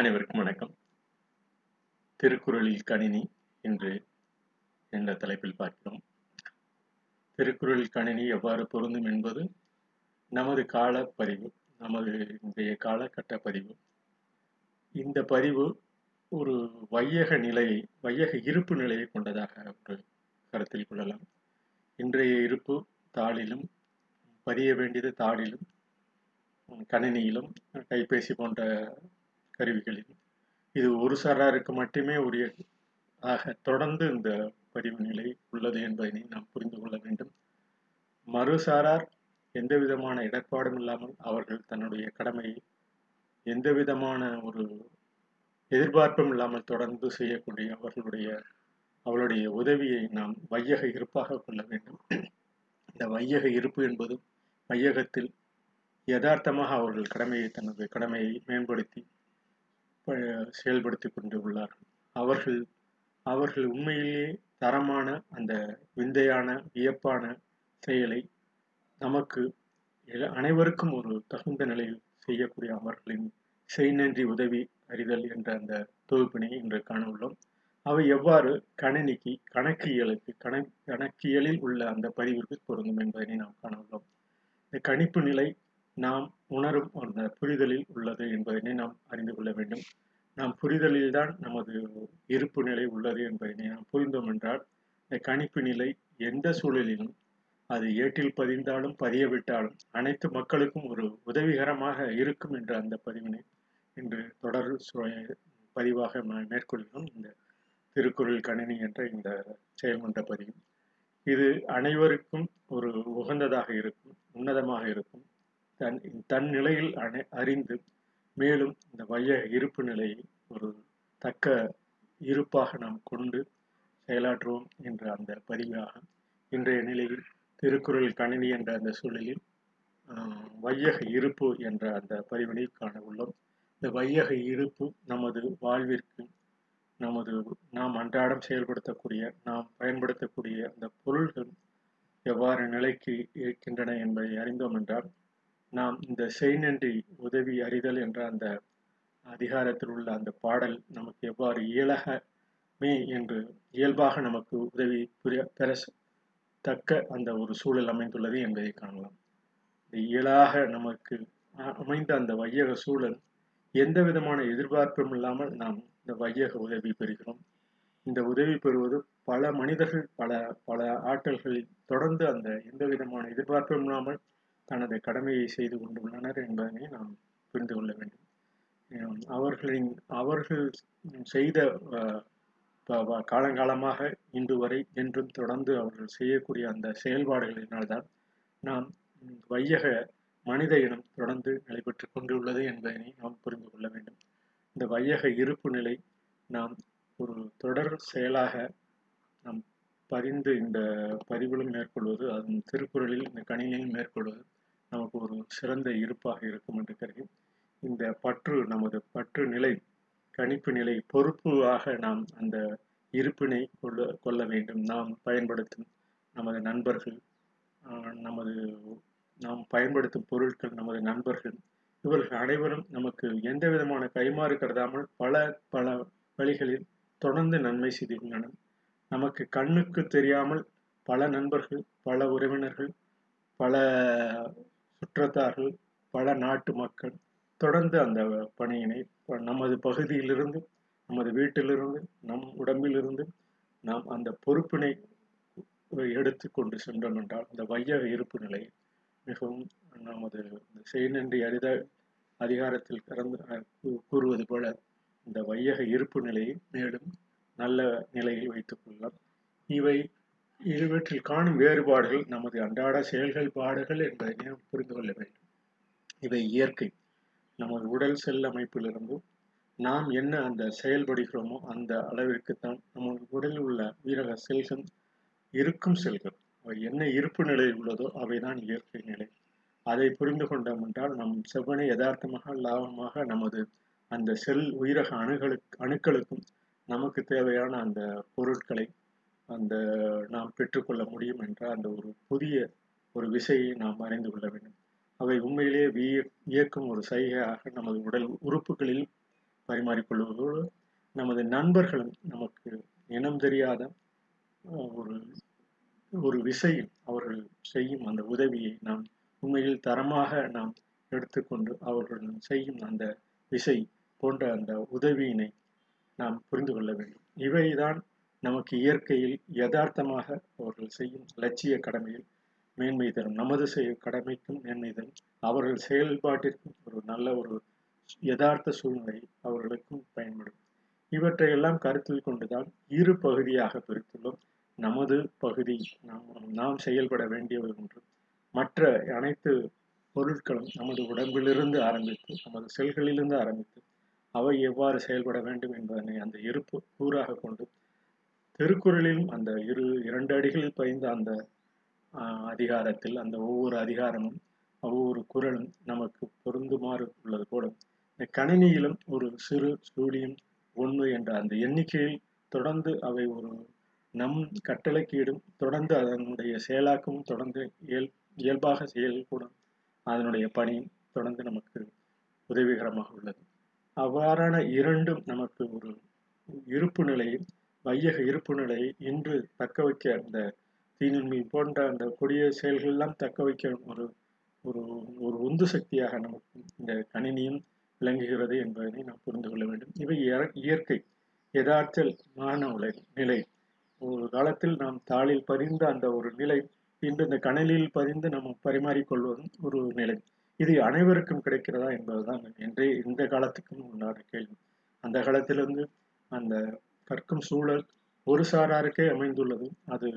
அனைவருக்கும் வணக்கம். திருக்குறளில் கணினி என்று என்ற தலைப்பில் பார்க்கிறோம். திருக்குறளில் கணினி எவ்வாறு பொருந்தும் என்பது நமது கால பதிவு, நமது இன்றைய காலகட்ட பதிவு. இந்த பதிவு ஒரு வையக இருப்பு நிலையை கொண்டதாக ஒரு கருத்தில் கொள்ளலாம். இன்றைய இருப்பு தாளிலும் பதிய வேண்டியது தாளிலும் கணினியிலும் கைபேசி போன்ற கருவிகளில் இது ஒரு சாராருக்கு மட்டுமே உரிய ஆக தொடர்ந்து இந்த பதிவு நிலை உள்ளது என்பதனை நாம் புரிந்து கொள்ள வேண்டும். மறுசாரார் எந்த விதமான இடர்பாடும் இல்லாமல் அவர்கள் தன்னுடைய கடமையை எந்த விதமான ஒரு எதிர்பார்ப்பும் இல்லாமல் தொடர்ந்து செய்யக்கூடிய அவளுடைய உதவியை நாம் வையக இருப்பாக கொள்ள வேண்டும். இந்த வையக இருப்பு என்பது வையகத்தில் யதார்த்தமாக அவர்கள் தனது கடமையை மேம்படுத்தி செயல்படுத்தி கொண்டு உள்ளார்கள். அவர்கள் உண்மையிலேயே தரமான அந்த விந்தையான வியப்பான செயலை நமக்கு அனைவருக்கும் ஒரு தகுந்த நிலையில் செய்யக்கூடிய அவர்களின் செய்நன்றி உதவி அறிதல் என்ற அந்த தொகுப்பினை இன்று காண உள்ளோம். அவை எவ்வாறு கணினிக்கு கணக்கியலில் உள்ள அந்த பதிவிற்கு பொருந்தும் என்பதனை நாம் காண உள்ளோம். இந்த கணிப்பு நிலை நாம் உணரும் அந்த புரிதலில் உள்ளது என்பதனை நாம் அறிந்து கொள்ள வேண்டும். நாம் புரிதலில் தான் நமது இருப்பு நிலை உள்ளது என்பதனை நாம் புரிந்தோம் என்றால் இந்த கணிப்பு நிலை எந்த சூழலிலும் அது ஏட்டில் பதிந்தாலும் பதியவிட்டாலும் அனைத்து மக்களுக்கும் ஒரு உதவிகரமாக இருக்கும் என்ற அந்த பதிவினை இன்று தொடர் பதிவாக மேற்கொள்கிறோம். இந்த திருக்குறள் கணினி என்ற இந்த செயல்மன்ற பதிவு இது அனைவருக்கும் ஒரு உகந்ததாக இருக்கும், உன்னதமாக இருக்கும். தன் நிலையில் அறிந்து மேலும் இந்த வையக இருப்பு நிலையை ஒரு தக்க இருப்பாக நாம் கொண்டு செயலாற்றுவோம் என்ற அந்த பதிவாக இன்றைய நிலையில் திருக்குறள் கணினி என்ற அந்த சூழலில் வையக இருப்பு என்ற அந்த பதிவினை காண உள்ளோம். இந்த வையக இருப்பு நமது வாழ்விற்கு நாம் அன்றாடம் செயல்படுத்தக்கூடிய நாம் பயன்படுத்தக்கூடிய அந்த பொருள்கள் எவ்வாறு நிலைக்கு இருக்கின்றன என்பதை அறிந்தோம் என்றால் நாம் இந்த செய்நன்றி உதவி அறிதல் என்ற அந்த அதிகாரத்தில் உள்ள அந்த பாடல் நமக்கு எவ்வாறு இயல்பாக நமக்கு உதவி பெற தக்க அந்த ஒரு சூழல் அமைந்துள்ளது என்பதை காணலாம். இந்த இயலாக நமக்கு அமைந்த அந்த வையக சூழல் எந்த விதமான எதிர்பார்ப்பும் இல்லாமல் நாம் இந்த வையக உதவி பெறுகிறோம். இந்த உதவி பெறுவது பல மனிதர்கள் பல ஆற்றல்களில் தொடர்ந்து அந்த எந்த விதமான எதிர்பார்ப்பும் இல்லாமல் தனது கடமையை செய்து கொண்டுள்ளனர் என்பதனை நாம் புரிந்து கொள்ள வேண்டும். அவர்கள் செய்த காலங்காலமாக இன்று வரை என்றும் தொடர்ந்து அவர்கள் செய்யக்கூடிய அந்த செயல்பாடுகளினால்தான் நாம் வையக மனித இனம் தொடர்ந்து நடைபெற்று கொண்டுள்ளது என்பதனை நாம் புரிந்து கொள்ள வேண்டும். இந்த வையக இருப்பு நிலை நாம் ஒரு தொடர் செயலாக நாம் பதிந்து இந்த பதிவிலும் மேற்கொள்வது, அதன் திருக்குறளில் இந்த கணினியில் மேற்கொள்வது நமக்கு ஒரு சிறந்த இருப்பாக இருக்கும் என்று கருதி இந்த நமது பற்று நிலை, கணிப்பு நிலை பொறுப்பாக நாம் அந்த இருப்பினை கொள்ள வேண்டும். நாம் பயன்படுத்தும் நமது நண்பர்கள், நாம் பயன்படுத்தும் பொருட்கள், நமது நண்பர்கள் இவர்கள் அனைவரும் நமக்கு எந்த விதமான கைமாறு கருதாமல் பல வழிகளில் தொடர்ந்து நன்மை செய்துள்ளனர். நமக்கு கண்ணுக்கு தெரியாமல் பல நண்பர்கள், பல உறவினர்கள், பல சுற்றத்தார்கள், பல நாட்டு மக்கள் தொடர்ந்து அந்த பணியினை நமது பகுதியிலிருந்து, நமது வீட்டிலிருந்து, நம் உடம்பிலிருந்து நாம் அந்த பொறுப்பினை எடுத்து கொண்டு சென்றோம் என்றால் அந்த வையக இருப்பு நிலை மிகவும் நமது செய்நன்றி அதிகாரத்தில் கூறுவது போல இந்த வையக இருப்பு நிலையை மேலும் நல்ல நிலையில் வைத்துக் கொள்ளலாம். இவற்றில் காணும் வேறுபாடுகள் நமது அன்றாட செயல்பாடுகள் என்பதை புரிந்து கொள்ள வேண்டும். இவை இயற்கை, நமது உடல் செல் அமைப்பிலிருந்து நாம் என்ன அந்த செயல்படுகிறோமோ அந்த அளவிற்குத்தான் நமது உடலில் உள்ள வீரக செல்கள் இருக்கும். செல்கள் அவை என்ன இருப்பு நிலையில் உள்ளதோ அவைதான் இயற்கை நிலை. அதை புரிந்து கொண்டோம் என்றால் நம் செவ்வனை யதார்த்தமாக லாபமாக நமது அந்த செல் உயிரக அணுக்களுக்கும் நமக்கு தேவையான அந்த பொருட்களை நாம் பெற்றுக்கொள்ள முடியும் என்ற அந்த ஒரு புதிய ஒரு விசையை நாம் அறிந்து கொள்ள வேண்டும். அவை உண்மையிலேயே வியக்கும் ஒரு சைகையாக நமது உடல் உறுப்புகளில் பரிமாறிக்கொள்வதோடு நமது நண்பர்களும் நமக்கு இனம் தெரியாத ஒரு ஒரு விசையில் அவர்கள் செய்யும் அந்த உதவியை நாம் உண்மையில் தரமாக நாம் எடுத்துக்கொண்டு அவர்கள் செய்யும் அந்த விசை போன்ற அந்த உதவியினை நாம் புரிந்து கொள்ள வேண்டும். இவைதான் நமக்கு இயற்கையில் யதார்த்தமாக அவர்கள் செய்யும் லட்சிய கடமையில் மேன்மை தரும், நமது கடமைக்கும் மேன்மை தரும், அவர்கள் செயல்பாட்டிற்கும் ஒரு நல்ல ஒரு யதார்த்த சூழ்நிலை அவர்களுக்கும் பயன்படும். இவற்றையெல்லாம் கருத்தில் கொண்டுதான் இரு பகுதியாக பிரித்துள்ளோம். நமது பகுதி நாம் செயல்பட வேண்டியது ஒன்று, மற்ற அனைத்து பொருட்களும் நமது உடம்பிலிருந்து ஆரம்பித்து நமது செல்களிலிருந்து ஆரம்பித்து அவை எவ்வாறு செயல்பட வேண்டும் என்பதனை அந்த இருப்பு கூறாக கொண்டு திருக்குறளிலும் அந்த இரண்டு அடிகளில் பயின்ற அந்த அதிகாரத்தில் அந்த ஒவ்வொரு அதிகாரமும் ஒவ்வொரு குறளும் நமக்கு பொருந்துமாறு உள்ளது போல இந்த கணினியிலும் ஒரு சிறு சூழியம் 1 என்ற அந்த எண்ணிக்கையில் தொடர்ந்து அவை ஒரு நம் கட்டளைக்கீடும் தொடர்ந்து அதனுடைய செயலாக்கமும் தொடர்ந்து இயல்பாக செயல்கூடும் அதனுடைய பணியும் தொடர்ந்து நமக்கு உதவிகரமாக உள்ளது. அவ்வாறான இரண்டும் நமக்கு ஒரு இருப்பு நிலையை, வையக இருப்பு நிலையை இன்று தக்க வைக்க அந்த தீநுண்மை போன்ற அந்த கொடிய செயல்கள் எல்லாம் தக்க வைக்க ஒரு ஒரு உந்து சக்தியாக நமக்கு இந்த கணினியும் விளங்குகிறது என்பதனை நாம் புரிந்து கொள்ள வேண்டும். இவை இயற்கை யதார்த்தமான நிலை. ஒரு காலத்தில் நாம் தாளில் பதிந்த அந்த ஒரு நிலை இன்று இந்த கணினியில் பதிந்து நம்ம பரிமாறிக்கொள்வதும் ஒரு நிலை. இது அனைவருக்கும் கிடைக்கிறதா என்பதுதான் இன்றைய இந்த காலத்துக்கும் உண்டான கேள்வி. அந்த காலத்திலிருந்து அந்த கற்கும் சூழல் ஒரு சாராருக்கே அமைந்துள்ளது, அது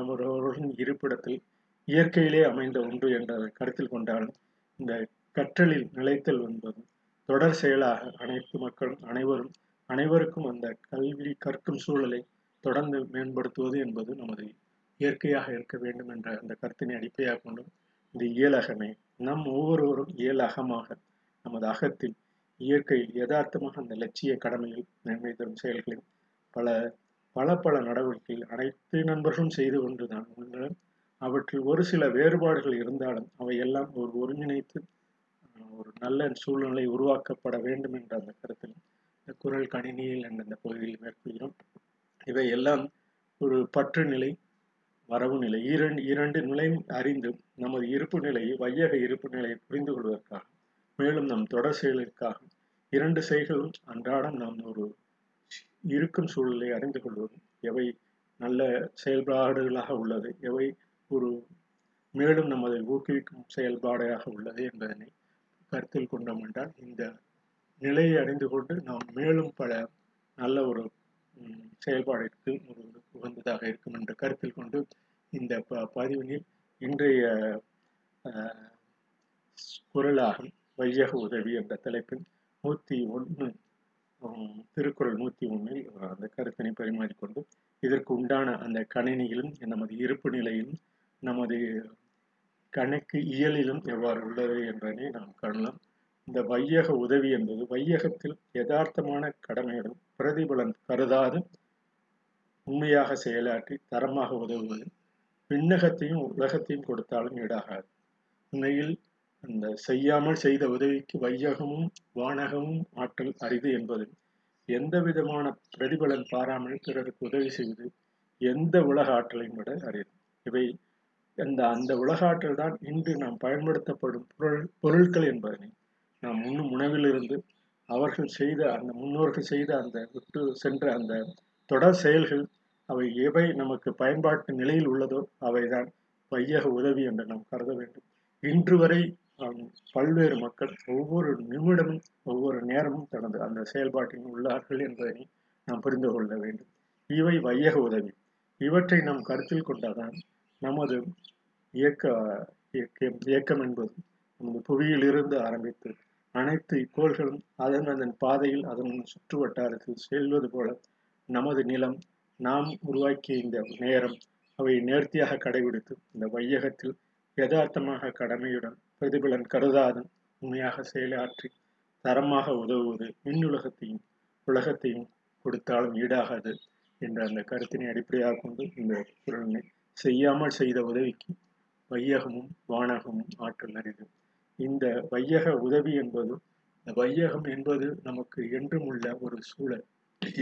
அவரவர்களின் இருப்பிடத்தில் இயற்கையிலே அமைந்த ஒன்று என்ற கருத்தில் கொண்டாலும் இந்த கற்றலில் நிலைத்தல் என்பது தொடர் செயலாக அனைத்து மக்களும் அனைவரும் அனைவருக்கும் அந்த கல்வி கற்கும் சூழலை தொடர்ந்து மேம்படுத்துவது என்பது நமது இயற்கையாக இருக்க வேண்டும் என்ற அந்த கருத்தினை அடிப்படையாக கொண்டும் இந்த இயலகமே நம் ஒவ்வொருவரும் இயலகமாக நமது அகத்தில் இயற்கையில் யதார்த்தமாக அந்த லட்சிய கடமையில் நன்மை தரும் செயல்களில் பல பல பல நடவடிக்கைகள் அனைத்து நண்பர்களும் செய்து கொண்டு தான் உள்ளனர். அவற்றில் ஒரு சில வேறுபாடுகள் இருந்தாலும் அவையெல்லாம் ஒரு ஒருங்கிணைத்து ஒரு நல்ல சூழ்நிலை உருவாக்கப்பட வேண்டும் என்ற அந்த கருத்தில் இந்த குறள் கணினியில் என்ற அந்த பகுதியில் மேற்கொள்கிறோம். இவை எல்லாம் ஒரு பற்று நிலை, வரவு நிலை, இரண்டு நிலையும் அறிந்து நமது இருப்பு நிலையை, வையக இருப்பு நிலையை புரிந்து கொள்வதற்காக மேலும் நம் தொடர் செயலுக்காக இரண்டு செயல்களும் அன்றாடம் நாம் ஒரு இருக்கும் சூழலை அறிந்து கொள்வது, எவை நல்ல செயல்பாடுகளாக உள்ளது, எவை ஒரு மேலும் நமது ஊக்குவிக்கும் செயல்பாடாக உள்ளது என்பதனை கருத்தில் கொண்டோம் என்றால் இந்த நிலையை அறிந்து கொண்டு நாம் மேலும் பல நல்ல ஒரு செயல்பாடிற்கு ஒரு உகந்ததாக இருக்கும் என்ற கருத்தில் கொண்டு இந்த பதிவினில் இன்றைய குறளாகும் வையக உதவி என்ற தலைப்பில் 101 திருக்குறள் 101 அந்த கருத்தினை பரிமாறிக்கொண்டு இதற்கு உண்டான அந்த கணினியிலும் நமது இருப்பு நிலையிலும் நமது கணக்கு இயலிலும் எவ்வாறு உள்ளது என்பதனை நாம் காணலாம். இந்த வையக உதவி என்பது வையகத்தில் யதார்த்தமான கடமையுடன் பிரதிபலன் கருதாது உண்மையாக செயலாற்றி தரமாக உதவுவது, விண்ணகத்தையும் உலகத்தையும் கொடுத்தாலும் ஈடாகாது. உண்மையில் அந்த செய்யாமல் செய்த உதவிக்கு வையகமும் வானகமும் ஆற்றல் அரிது என்பது, எந்த விதமான பிரதிபலன் பாராமல் பிறருக்கு உதவி செய்வது எந்த உலக ஆற்றலையும் விட அரிது. இவை அந்த அந்த உலகாற்றல் தான் இன்று நாம் பயன்படுத்தப்படும் பொருட்கள் என்பதனை நாம் உண்ணும் உணவிலிருந்து அவர்கள் செய்த அந்த முன்னோர்கள் செய்த அந்த விட்டு சென்ற அந்த தொடர் செயல்கள் அவை எவை நமக்கு பயன்பாட்டு நிலையில் உள்ளதோ அவைதான் வையக உதவி என்று நாம் கருத வேண்டும். இன்று வரை பல்வேறு மக்கள் ஒவ்வொரு நிமிடமும் ஒவ்வொரு நேரமும் தனது அந்த செயல்பாட்டில் உள்ளார்கள் என்பதனை நாம் புரிந்து கொள்ள வேண்டும். இவை வையக உதவி. இவற்றை நாம் கருத்தில் கொண்டால்தான் நமது இயக்கம் என்பது நமது புவியிலிருந்து ஆரம்பித்து அனைத்து கோள்களும் அதன் அதன் பாதையில் அதன் சுற்று வட்டாரத்தில் செல்வது போல நமது நிலம் நாம் உருவாக்கிய இந்த நேரம் அவை நேர்த்தியாக கடைபிடித்து இந்த வையகத்தில் யதார்த்தமாக கடமையுடன் பிரதிபலன் கருதாதும் உண்மையாக செயலாற்றி தரமாக உதவுவது, விண்ணுலகத்தையும் உலகத்தையும் கொடுத்தாலும் ஈடாகாது என்ற அந்த கருத்தினை அடிப்படையாக கொண்டு இந்த குறளினை செய்யாமல் செய்த உதவிக்கு வையகமும் வானகமும் ஆற்றல் அறிவு. இந்த வையக உதவி என்பது இந்த வையகம் என்பது நமக்கு என்றும் உள்ள ஒரு சூழல்.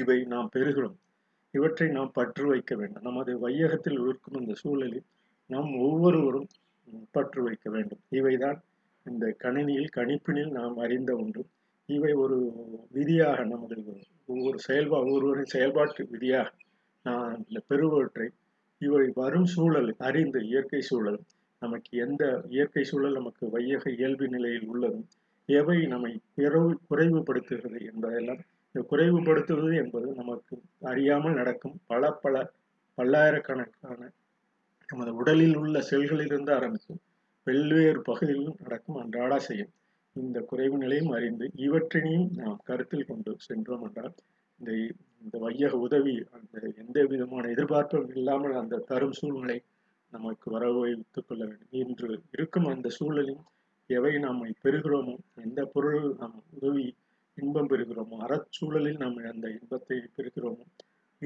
இவை நாம் பெறுகிறோம், இவற்றை நாம் பற்று வைக்க வேண்டும். நமது வையகத்தில் இருக்கும் இந்த சூழலில் நாம் ஒவ்வொருவரும் பற்று வைக்க வேண்டும். இவைதான் இந்த கணினியில் கணிப்பினில் நாம் அறிந்த ஒன்றும். இவை ஒரு விதியாக நமது ஒவ்வொருவரின் செயல்பாட்டு விதியாக நான் பெறுவற்றை இவை வரும் சூழல் அறிந்து, இயற்கை சூழல் நமக்கு எந்த இயற்கை சூழல் நமக்கு வையக இயல்பு நிலையில் உள்ளதும் எவை நம்மை குறைவுபடுத்துகிறது என்பதெல்லாம், இந்த குறைவுபடுத்துவது என்பது நமக்கு அறியாமல் நடக்கும் பல பல பல்லாயிரக்கணக்கான நமது உடலில் உள்ள செல்களிலிருந்து ஆரம்பிக்கும் வெவ்வேறு பகுதிகளிலும் நடக்கும் அன்றாட செய்யும் இந்த குறைவு நிலையும் அறிந்து இவற்றினையும் நாம் கருத்தில் கொண்டு சென்றோம் என்றால் இந்த வையக உதவி அந்த எந்த விதமான எதிர்பார்ப்பும் இல்லாமல் அந்த தரும் சூழ்நிலை நமக்கு வரவைத்துக் கொள்ள வேண்டும். இன்று இருக்கும் அந்த சூழலில் எவை நாம் பெறுகிறோமோ, எந்த பொருள் நாம் உதவி இன்பம் பெறுகிறோமோ, அறச்சூழலில் நாம் அந்த இன்பத்தை பெறுகிறோமோ,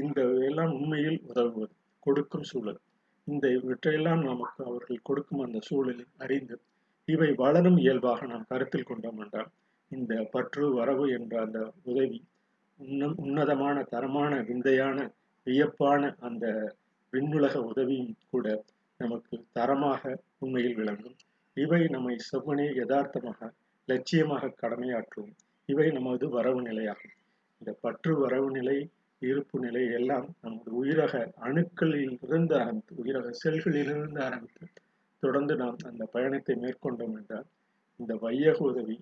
இந்த எல்லாம் உண்மையில் உதவுவது கொடுக்கும் சூழல். இந்த இவற்றையெல்லாம் நமக்கு அவர்கள் கொடுக்கும் அந்த சூழலில் அறிந்து இவை வளரும் இயல்பாக நாம் கருத்தில் கொண்டோம் என்றால் இந்த பற்று வரவு என்ற அந்த உதவி உன்னதமான தரமான விந்தையான வியப்பான அந்த விண்ணுலக உதவியும் கூட நமக்கு தரமாக உண்மையில் விளங்கும். இவை நம்மை செவ்வனே யதார்த்தமாக லட்சியமாக கடமையாற்றும். இவை நமது வரவு நிலையாகும். இந்த பற்று வரவு நிலை இருப்பு நிலை எல்லாம் நமது உயிரக அணுக்களிலிருந்து ஆரம்பித்து உயிரக செல்களிலிருந்து ஆரம்பித்து தொடர்ந்து நாம் அந்த பயணத்தை மேற்கொண்டோம் என்றால் இந்த வையக உதவி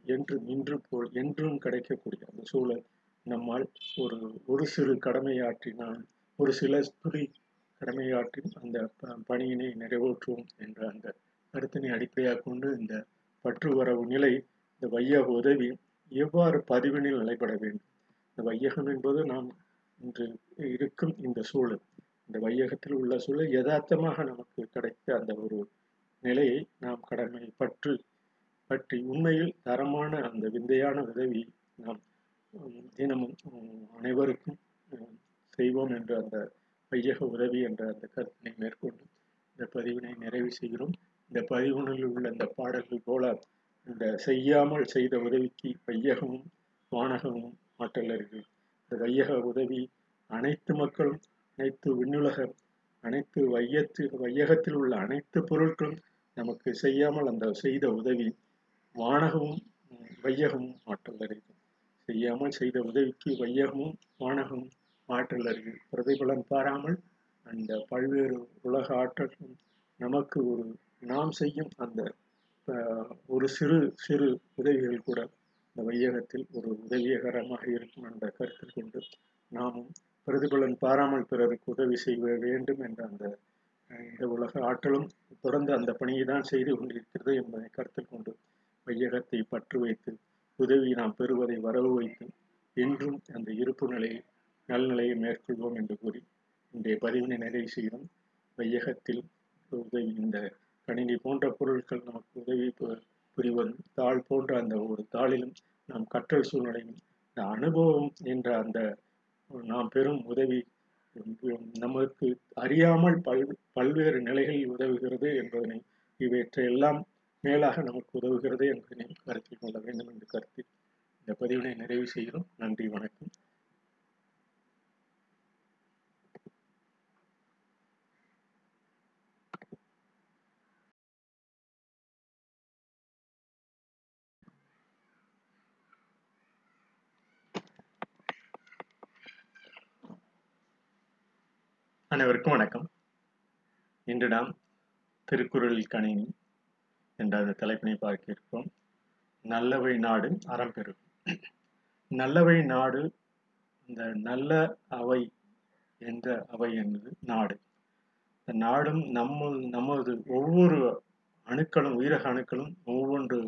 இன்று போல் என்றும் கிடைக்கக்கூடிய அந்த சூழல் நம்மால் ஒரு சிறு கடமையாற்றினால் ஒரு சில துளி கடமையாற்றி அந்த பணியினை நிறைவேற்றுவோம் என்ற அந்த கருத்தினை அடிப்படையாக கொண்டு இந்த பற்று வரவு நிலை இந்த வையக உதவி எவ்வாறு பதிவினில் நிலைப்பட வேண்டும். இந்த வையகம் என்பது நாம் இன்று இருக்கும் இந்த சூழல், இந்த வையகத்தில் உள்ள சூழல் யதார்த்தமாக நமக்கு கிடைத்த அந்த ஒரு நிலையை நாம் கடமை பற்றி உண்மையில் தரமான அந்த விந்தையான உதவி நாம் தினமும் அனைவருக்கும் செய்வோம் என்ற அந்த வையக உதவி என்ற அந்த கருத்தினை மேற்கொண்டு இந்த பதிவினை நிறைவு செய்கிறோம். இந்த பதிவுகளில் உள்ள இந்த பாடல்கள் போல இந்த செய்யாமல் செய்த உதவிக்கு வையகமும் வானகமும் ஆற்றலர்கள். இந்த வையக உதவி அனைத்து மக்களும் அனைத்து விண்ணுலக அனைத்து வையகத்தில் உள்ள அனைத்து பொருட்களும் நமக்கு செய்யாமல் அந்த செய்த உதவி வானகமும் வையகமும் ஆற்றலர்கள். செய்யாமல் செய்த உதவிக்கு வையகமும் வானகமும் ஆற்றலர்கள் பிரதிபலன் பாராமல் அந்த பல்வேறு உலக ஆற்றல்களும் நமக்கு ஒரு நாம் செய்யும் அந்த ஒரு சிறு சிறு உதவிகள் கூட இந்த வையகத்தில் ஒரு உதவிகரமாக இருக்கும் என்ற கருத்தில் கொண்டு நாமும் பிரதிபலன் பாராமல் பிறருக்கு உதவி செய்ய வேண்டும் என்ற அந்த இந்த உலக ஆற்றலும் தொடர்ந்து அந்த பணியை தான் செய்து கொண்டிருக்கிறது என்பதை கருத்தில் கொண்டு வையகத்தை பற்று வைத்து உதவி நாம் பெறுவதை வரவு வைத்து என்றும் அந்த இருப்பு நிலையை நல்நிலையை மேற்கொள்வோம் என்று கூறி இன்றைய பதிவினை நிறைவு செய்கிறோம். வையகத்தில் உதவி இந்த கணினி போன்ற பொருட்கள் நமக்கு உதவி புரிவதும் தாள் போன்ற அந்த ஒரு தாளிலும் நாம் கற்றல் சூழ்நிலையும் இந்த அனுபவம் என்ற அந்த நாம் பெறும் உதவி நமக்கு அறியாமல் பல்வேறு நிலைகளில் உதவுகிறது என்பதனை இவற்றையெல்லாம் மேலாக நமக்கு உதவுகிறது என்பதனை கருத்தில் கொள்ள வேண்டும் என்று கருத்தில் இந்த பதிவினை நிறைவு செய்கிறோம். நன்றி, வணக்கம். அனைவருக்கும் வணக்கம். இன்று நாம் திருக்குறளில் கணினி என்ற அந்த தலைப்பினை பார்க்க இருக்கிறோம். நல்லவை நாடு அறம்பெறும். நல்லவை நாடு, இந்த நல்ல அவை என்ற அவை என்பது நாடு. இந்த நாடும் நமது ஒவ்வொரு அணுக்களும் உயிரக அணுக்களும் ஒவ்வொன்று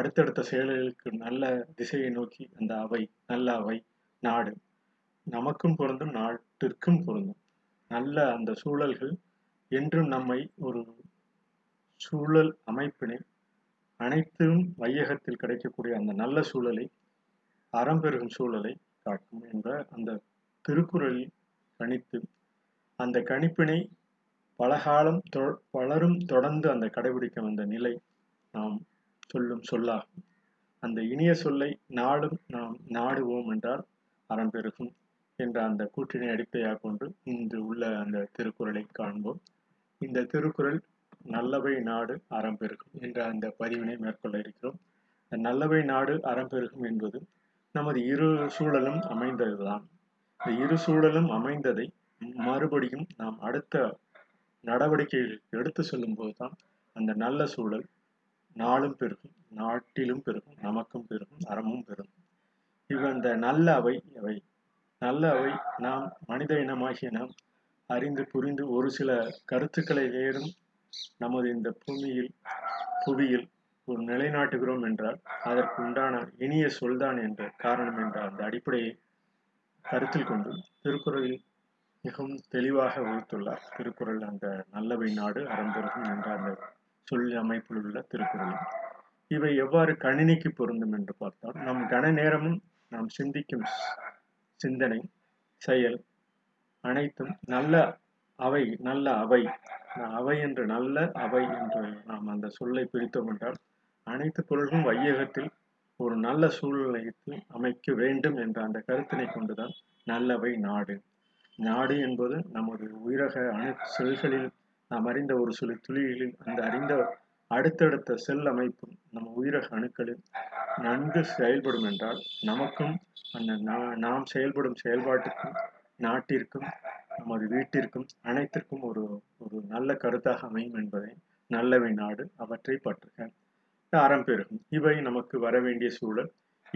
அடுத்தடுத்த செயல்களுக்கு நல்ல திசையை நோக்கி அந்த அவை நல்ல அவை நாடு நமக்கும் பொருந்தும், நாட்டிற்கும் பொருந்தும். நல்ல அந்த சூழல்கள் என்றும் நம்மை ஒரு சூழல் அமைப்பினை அனைத்தும் வையகத்தில் கிடைக்கக்கூடிய அந்த நல்ல சூழலை அறம்பெறும் சூழலை காட்டும் என்ற அந்த திருக்குறளில் கணித்து அந்த கணிப்பினை பலகாலம் பலரும் தொடர்ந்து அந்த கடைபிடிக்க வந்த நிலை நாம் சொல்லும் சொல்லாகும். அந்த இனிய சொல்லை நாடும் நாம் நாடுவோம் என்றால் அறம் பெருகும் என்ற அந்த கூற்றினை அடிப்படையாக கொண்டு இன்று உள்ள அந்த திருக்குறளை காண்போம். இந்த திருக்குறள் நல்லவை நாடு அறம் பெருகும் என்ற அந்த பதிவினை மேற்கொள்ள இருக்கிறோம். நல்லவை நாடு அறம் பெருகும் என்பது நமது இரு சூழலும் அமைந்ததுதான். இந்த இரு சூழலும் அமைந்ததை மறுபடியும் நாம் அடுத்த நடவடிக்கைகள் எடுத்து செல்லும் போதுதான் அந்த நல்ல சூழல் நாளும் பெருகும், நாட்டிலும் பெருகும், நமக்கும் பெருகும், அறமும் பெருகும். இந்த நல்ல அவை அவை நல்ல அவை நாம் மனித இனமாகிய நாம் அறிந்து புரிந்து ஒரு சில கருத்துக்களை ஏறும் நமது இந்த புவியில் ஒரு நிலைநாட்டுகிறோம் என்றால் அதற்கு உண்டான இனிய சொல்தான் என்ற காரணம் என்ற அந்த அடிப்படையை கருத்தில் கொண்டு திருக்குறளில் மிகவும் தெளிவாக உறுத்துள்ளார். திருக்குறள் அந்த நல்லவை நாடு அறம் பெருகும் என்ற அந்த சொல் அமைப்பில் உள்ள திருக்குறள் இவை எவ்வாறு கணினிக்கு பொருந்தும் என்று பார்த்தால், நம் கன நேரமும் நாம் சிந்திக்கும் சிந்தனை செயல் அனைத்தும் நல்ல அவை என்ற நல்ல அவை என்று நாம் அந்த சொல்லை பிரித்தோம் என்றால் அனைத்து பொருள்களும் வையகத்தில் ஒரு நல்ல சூழ்நிலைக்கு அமைக்க வேண்டும் என்ற அந்த கருத்தினை கொண்டுதான் நல்லவை நாடு. நாடு என்பது நமது உயிரக அணு செல்களில் நாம் அறிந்த ஒரு சில துளிகளில் அந்த அறிந்த அடுத்தடுத்த செல் அமைப்பும் நம்ம உயிரக அணுக்களில் நன்கு செயல்படும் என்றால் நமக்கும் அந்த நாம் செயல்படும் செயல்பாட்டுக்கும் நாட்டிற்கும் நமது வீட்டிற்கும் அனைத்திற்கும் ஒரு ஒரு நல்ல கருத்தாக அமையும் என்பதை நல்லவை நாடு அவற்றை பற்றுக அறம் பெருகும் இவை நமக்கு வர வேண்டிய சூழல்.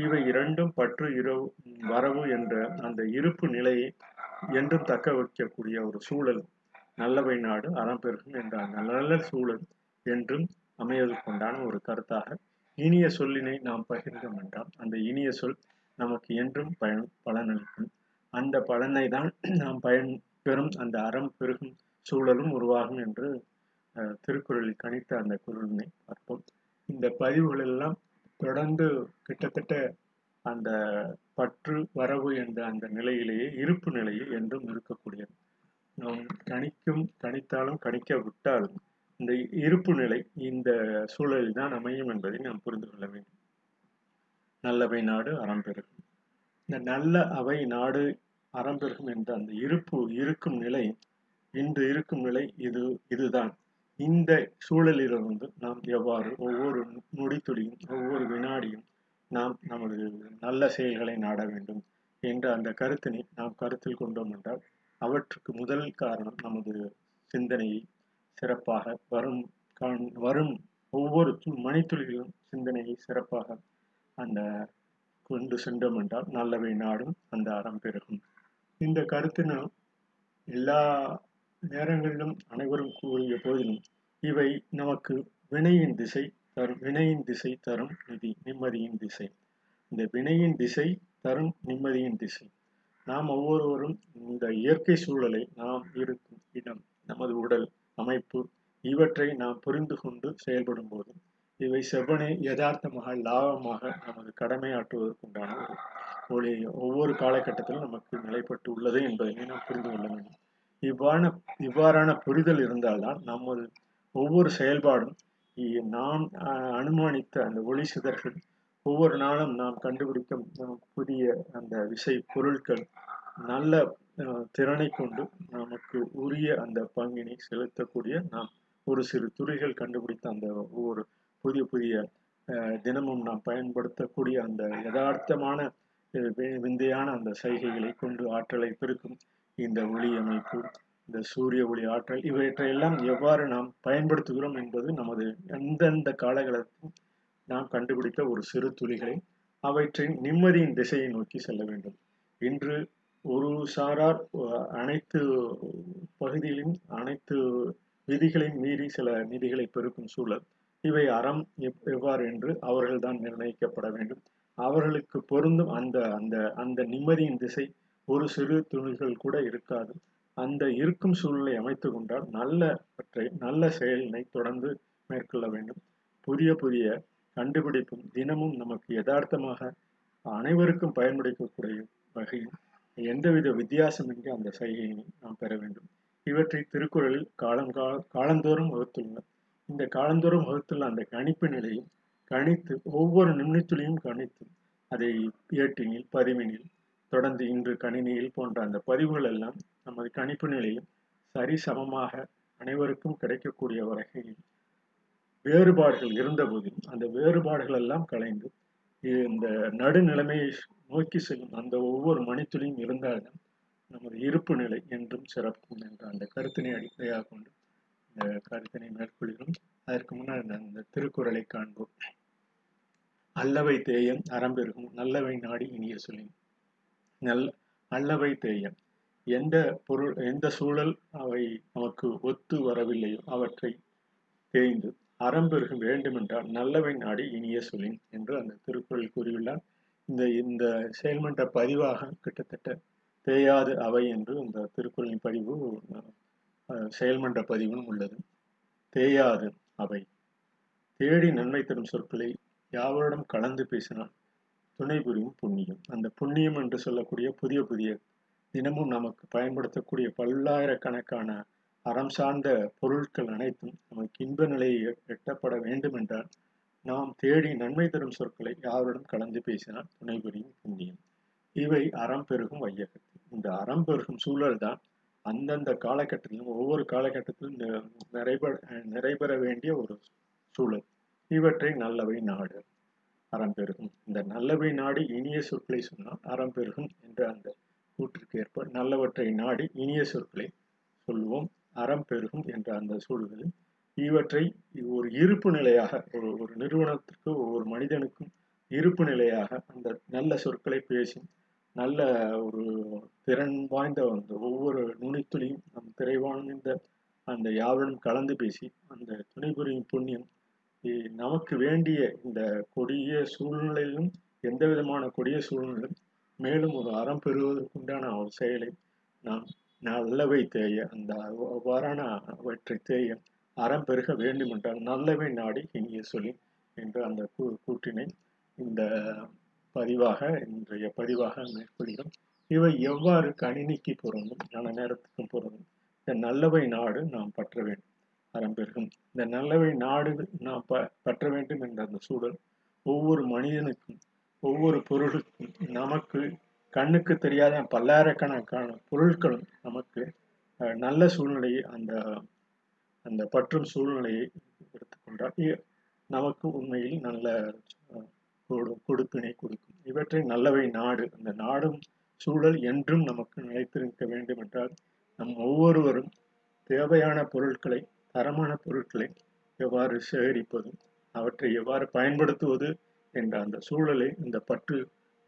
இவை இரண்டும் பற்று இரவு வரவு என்ற அந்த இருப்பு நிலையை என்றும் தக்க வைக்கக்கூடிய ஒரு சூழல் நல்லவை நாடு அறம் பெருகும் என்ற நல்ல சூழல் என்றும் அமைவதற்குண்டான ஒரு கருத்தாக இனிய சொல்லினை நாம் பகிர்ந்தோம் என்றால் அந்த இனிய சொல் நமக்கு என்றும் பலனளிக்கும். அந்த பலனை தான் நாம் பெறும் அந்த அறம் பெருகும் சூழலும் உருவாகும் என்று திருக்குறளில் கணித்த அந்த குறளினை பார்ப்போம். இந்த பதிவுகளெல்லாம் தொடர்ந்து கிட்டத்தட்ட அந்த பற்று வரவு என்ற அந்த நிலையிலேயே இருப்பு நிலையில் என்றும் இருக்கக்கூடியது. நாம் கணித்தாலும் கணிக்க விட்டாலும் இந்த இருப்பு நிலை இந்த சூழலில் தான் அமையும் என்பதை நாம் புரிந்து கொள்ள வேண்டும். நல்லவை நாடு அறம் பெருகும். இந்த நல்ல அவை நாடு அறம் பெருகும் என்ற அந்த இருக்கும் நிலை இன்று இருக்கும் நிலை இதுதான். இந்த சூழலிலிருந்து நாம் எவ்வாறு ஒவ்வொரு நொடித்துளியும் ஒவ்வொரு வினாடியும் நாம் நமது நல்ல செயல்களை நாட வேண்டும் என்ற அந்த கருத்தினை நாம் கருத்தில் கொண்டோம் என்றால் அவற்றுக்கு முதல் காரணம் நமது சிந்தனையை சிறப்பாக வரும் ஒவ்வொரு மணித்துளியிலும் சிந்தனையை சிறப்பாக அந்த கொண்டு சென்றோம் என்றால் நல்லவை நாடும் அந்த அறம் பெருகும். இந்த கருத்தினை எல்லா நேரங்களிலும் அனைவரும் கூறிய போதிலும் இவை நமக்கு வினையின் திசை தரும் நிம்மதியின் திசை. இந்த வினையின் திசை தரும் நிம்மதியின் திசை நாம் ஒவ்வொருவரும் இந்த இயற்கை சூழலை நாம் இருக்கும் இடம் நமது உடல் அமைப்பு இவற்றை நாம் புரிந்து கொண்டு செயல்படும் போது இவை செவ்வனே யதார்த்தமாக லாபமாக நமது கடமையாற்றுவதற்குண்டான ஒரு ஒவ்வொரு காலகட்டத்திலும் நமக்கு நிலைப்பட்டு உள்ளது என்பதை நாம் புரிந்து கொள்ள வேண்டும். இவ்வாறான புரிதல் இருந்தால்தான் நமது ஒவ்வொரு செயல்பாடும் நாம் அனுமானித்த அந்த ஒளி சிதறல் ஒவ்வொரு நாளும் நாம் கண்டுபிடிக்கும் புதிய அந்த விசை பொருட்கள் நல்ல திறனை கொண்டு நமக்கு உரிய அந்த பங்கினை செலுத்தக்கூடிய நாம் ஒரு சிறு துறைகள் கண்டுபிடித்த அந்த ஒவ்வொரு புதிய தினமும் நாம் பயன்படுத்தக்கூடிய அந்த யதார்த்தமான விந்தையான அந்த சைகைகளை கொண்டு ஆற்றலை பெருக்கும் இந்த ஒளி அமைப்பு இந்த சூரிய ஒளி ஆற்றல் இவற்றையெல்லாம் எவ்வாறு நாம் பயன்படுத்துகிறோம் என்பது நமது எந்தெந்த காலகட்டத்தில் நாம் கண்டுபிடித்த ஒரு சிறு துளிகளை அவற்றின் நிம்மதியின் திசையை நோக்கி செல்ல வேண்டும். இன்று ஒரு சாரார் அனைத்து பகுதிகளின் அனைத்து விதிகளையும் மீறி சில நிதிகளை பெருக்கும் சூழல் இவை அறம் எவ்வாறு என்று அவர்கள்தான் நிர்ணயிக்கப்பட வேண்டும். அவர்களுக்கு பொருந்தும் அந்த அந்த அந்த நிம்மதியின் திசை ஒரு சிறு துளிகள் கூட இருக்காது. அந்த இருக்கும் சூழலை அமைத்து கொண்டால் நல்ல செயலினை தொடர்ந்து மேற்கொள்ள வேண்டும். புதிய கண்டுபிடிப்பும் தினமும் நமக்கு யதார்த்தமாக அனைவருக்கும் பயன்படுத்தக்கூடிய வகையில் எந்தவித வித்தியாசமின்றி அந்த சைகையினை நாம் பெற வேண்டும். இவற்றை திருக்குறளில் காலந்தோறும் வகுத்துள்ள அந்த கணிப்பு நிலையும் கணித்து, ஒவ்வொரு நிமிடத்திலையும் கணித்து அதை ஏட்டினில், பதிவினில், தொடர்ந்து இன்று கணினியில் போன்ற அந்த பதிவுகள் எல்லாம் நமது கணிப்பு நிலையில் சரி சமமாக அனைவருக்கும் கிடைக்கக்கூடிய வகையில் வேறுபாடுகள் இருந்தபோதிலும் அந்த வேறுபாடுகள் எல்லாம் கலைந்து இந்த நடுநிலைமையை நோக்கி செல்லும் அந்த ஒவ்வொரு மணித்துளியும் இருந்தால்தான் நமது இருப்பு நிலை என்றும் சிறக்கும் என்ற அந்த கருத்தினை அடிப்படையாக கொண்டு இந்த கருத்தினை மேற்கொள்கிறோம். அதற்கு முன்னால் அந்த திருக்குறளை காண்போம். அல்லவை தேயம் அறம்பெருகும் நல்லவை நாடி இனிய சொல்லி. அல்லவை தேயம், எந்த பொருள் எந்த சூழல் அவை நமக்கு ஒத்து வரவில்லையோ அவற்றை தேய்ந்து அறம்பெருக வேண்டுமென்றால் நல்லவை நாடி இனிய சொல்லின் என்று அந்த திருக்குறள் கூறியுள்ளார். இந்த செயல்மன்ற பதிவாக கிட்டத்தட்ட தேயாது அவை என்று இந்த திருக்குறளின் பதிவு செயல்மன்ற பதிவும் உள்ளது. தேயாது அவை தேடி நன்மை தரும் சொற்களை யாவரிடம் கலந்து பேசினால் துணை புரியும் புண்ணியம். அந்த புண்ணியம் என்று சொல்லக்கூடிய புதிய புதிய தினமும் நமக்கு பயன்படுத்தக்கூடிய பல்லாயிரக்கணக்கான அறம் சார்ந்த பொருட்கள் அனைத்தும் நமக்கு இன்ப நிலையை எட்டப்பட வேண்டும் என்றால் நாம் தேடி நன்மை தரும் சொற்களை யாருடன் கலந்து பேசினால் துணை புரியும் புண்ணியம். இவை அறம் பெருகும் வையகத்து. இந்த அறம் பெருகும் சூழல் தான் அந்தந்த காலகட்டத்திலும் ஒவ்வொரு காலகட்டத்திலும் நிறைபெற வேண்டிய ஒரு சூழல். இவற்றை நல்லவை நாடு அறம் பெருகும். இந்த நல்லவை நாடி இனிய சொற்களை சொன்னால் அறம் பெருகும் என்ற அந்த கூற்றுக்கு ஏற்ப நல்லவற்றை நாடி இனிய சொற்களை சொல்லுவோம், அறம் பெருகும் என்ற அந்த சூழலில் இவற்றை ஒரு இருப்பு நிலையாக ஒரு நிறுவனத்திற்கு ஒவ்வொரு மனிதனுக்கும் இருப்பு நிலையாக அந்த நல்ல சொற்களை பேசும் நல்ல ஒரு திறன் வாய்ந்த அந்த ஒவ்வொரு நுனித்துளியும் நம் திரை வாய்ந்த அந்த யாவரும் கலந்து பேசி அந்த துணை புரியும் புண்ணியம் நமக்கு வேண்டிய இந்த கொடிய சூழ்நிலையிலும் எந்த விதமான கொடிய சூழ்நிலையும் மேலும் ஒரு அறம் பெறுவதற்குண்டான ஒரு செயலை நாம் நல்லவை தேய அந்த அவ்வாறான அவற்றை தேய அறம் பெருக வேண்டுமென்றால் நல்லவை நாடி இனிய சொல்லி என்று அந்த கூற்றினை இந்த பதிவாக இன்றைய பதிவாக மேற்கொள்கிறோம். இவை எவ்வாறு கணினிக்கு பொருந்தும், ஞான நேரத்துக்கும் பொருந்தும். இந்த நல்லவை நாடு நாம் பற்ற வேண்டும் அறம் பெருகும். இந்த நல்லவை நாடு நாம் பற்ற வேண்டும் என்ற அந்த சூழல் ஒவ்வொரு மனிதனுக்கும் ஒவ்வொரு பொருளுக்கும் நமக்கு கண்ணுக்கு தெரியாத பல்லாயிரக்கணக்கான பொருட்களும் நமக்கு நல்ல சூழ்நிலையை அந்த அந்த பற்றும் சூழ்நிலையை எடுத்துக்கொண்டால் நமக்கு உண்மையில் நல்ல கொடுப்பினை கொடுக்கும். இவற்றை நல்லவை நாடு, அந்த நாடும் சூழல் என்றும் நமக்கு நிலைத்திருக்க வேண்டும் என்றால் நம் ஒவ்வொருவரும் தேவையான பொருட்களை, தரமான பொருட்களை எவ்வாறு சேகரிப்பதும் அவற்றை எவ்வாறு பயன்படுத்துவது என்ற அந்த சூழலை, இந்த பற்று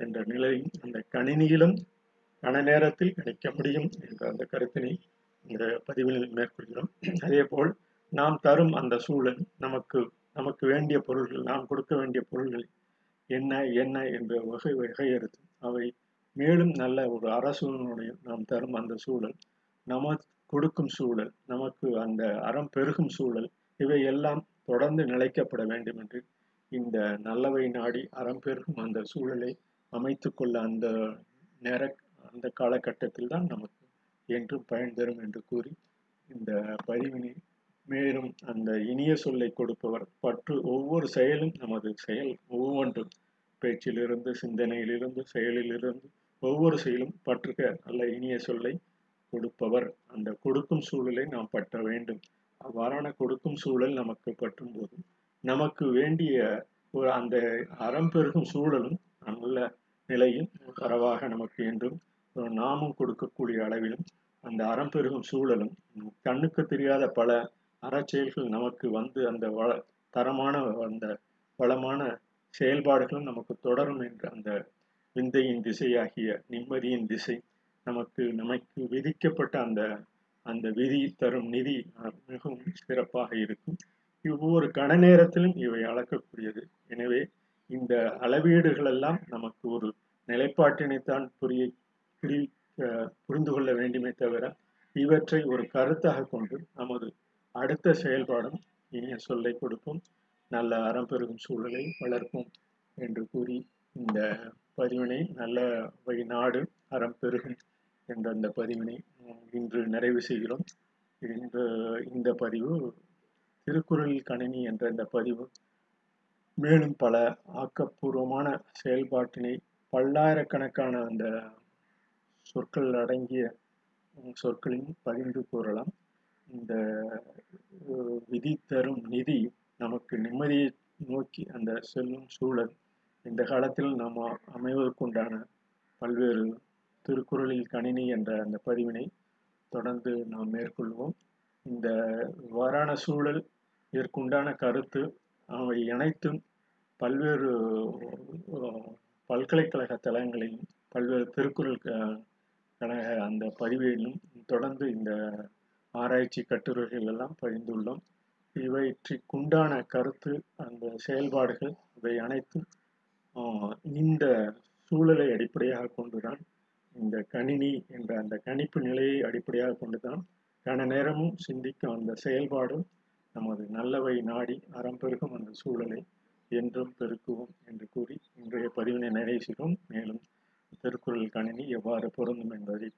என்ற நிலையும் அந்த கணினியிலும் கன நேரத்தில் கிடைக்க முடியும் என்ற அந்த கருத்தினை இந்த பதிவில் மேற்கொள்கிறோம். அதே போல் நாம் தரும் அந்த சூழல் நமக்கு நமக்கு வேண்டிய பொருள்கள், நாம் கொடுக்க வேண்டிய பொருள்கள் என்ன என்ன என்ற வகையறுத்து அவை மேலும் நல்ல ஒரு அரசூழலுடைய நாம் தரும் அந்த சூழல், நமக்கு கொடுக்கும் சூழல், நமக்கு அந்த அறம் பெருகும் சூழல், இவை எல்லாம் தொடர்ந்து நிலைக்கப்பட வேண்டும் என்று இந்த நல்லவை நாடி அறம் பெருகும் அந்த சூழலை அமைத்து கொள்ள அந்த அந்த காலகட்டத்தில் தான் நமக்கு என்றும் பயன் தரும் என்று கூறி இந்த பதிவினை மேலும் அந்த இனிய சொல்லை கொடுப்பவர் பற்று ஒவ்வொரு செயலும், நமது செயல் ஒவ்வொன்றும் பேச்சிலிருந்து சிந்தனையிலிருந்து செயலிலிருந்து ஒவ்வொரு செயலும் பற்றுக நல்ல இனிய சொல்லை கொடுப்பவர், அந்த கொடுக்கும் சூழலை நாம் பற்ற வேண்டும். அவ்வாறான கொடுக்கும் சூழல் நமக்கு பற்றும் போது நமக்கு வேண்டிய ஒரு அந்த அறம் பெருகும் சூழலும் நல்ல நிலையும் தரவாக நமக்கு என்றும் நாமும் கொடுக்கக்கூடிய அளவிலும் அந்த அறம் பெருகும் சூழலும் கண்ணுக்கு தெரியாத பல அறச்செயல்கள் நமக்கு வந்து அந்த தரமான அந்த வளமான செயல்பாடுகளும் நமக்கு தொடரும் என்ற அந்த விந்தையின் திசையாகிய நிம்மதியின் திசை நமக்கு விதிக்கப்பட்ட அந்த அந்த விதி தரும் நிதி மிகவும் சிறப்பாக இருக்கும். ஒவ்வொரு கண நேரத்திலும் இவை அளக்கக்கூடியது. எனவே இந்த அளவீடுகள் எல்லாம் நமக்கு ஒரு நிலைப்பாட்டினைத்தான் புரிந்து கொள்ள வேண்டுமே தவிர இவற்றை ஒரு கருத்தாக கொண்டு நமது அடுத்த செயல்பாடும் இனிய சொல்லை கொடுப்போம், நல்ல அறம் பெருகும் சூழலை வளர்ப்போம் என்று கூறி இந்த பதிவினை நல்லவை நாடு அறம் பெருகும் என்ற அந்த பதிவினை இன்று நிறைவு செய்கிறோம். இந்த பதிவு திருக்குறள் கணினி என்ற இந்த பதிவு மேலும் பல ஆக்கப்பூர்வமான செயல்பாட்டினை பல்லாயிரக்கணக்கான அந்த சொற்கள் அடங்கிய சொற்களையும் பகிர்ந்து கூறலாம். இந்த விதி தரும் நிதி நமக்கு நிம்மதியை நோக்கி அந்த செல்லும் சூழல், இந்த காலத்தில் நாம் அமைவதற்குண்டான பல்வேறு திருக்குறளில் கணினி என்ற அந்த பதிவினை தொடர்ந்து நாம் மேற்கொள்வோம். இந்த இவ்வாறான சூழல், இதற்குண்டான கருத்து, அவை அனைத்தும் பல்வேறு பல்கலைக்கழக தளங்களிலும் பல்வேறு திருக்குறள் கழக அந்த பதிவிலும் தொடர்ந்து இந்த ஆராய்ச்சி கட்டுரைகள் எல்லாம் பகிர்ந்துள்ளோம். இவற்றிற்குண்டான கருத்து, அந்த செயல்பாடுகள், இவை அனைத்தும் இந்த சூழலை அடிப்படையாக கொண்டுதான், இந்த கணினி என்ற அந்த கணிப்பு நிலையை அடிப்படையாக கொண்டுதான் கன நேரமும் சிந்திக்கும் அந்த செயல்பாடும் நமது நல்லவை நாடி அறம்பெருகும் அந்த சூழலை என்றும் பெருக்குவோம் என்று கூறி இன்றைய பதிவினை நிறைவு செய்கிறோம். மேலும் திருக்குறள் கணினி எவ்வாறு பொருந்தும் என்பதை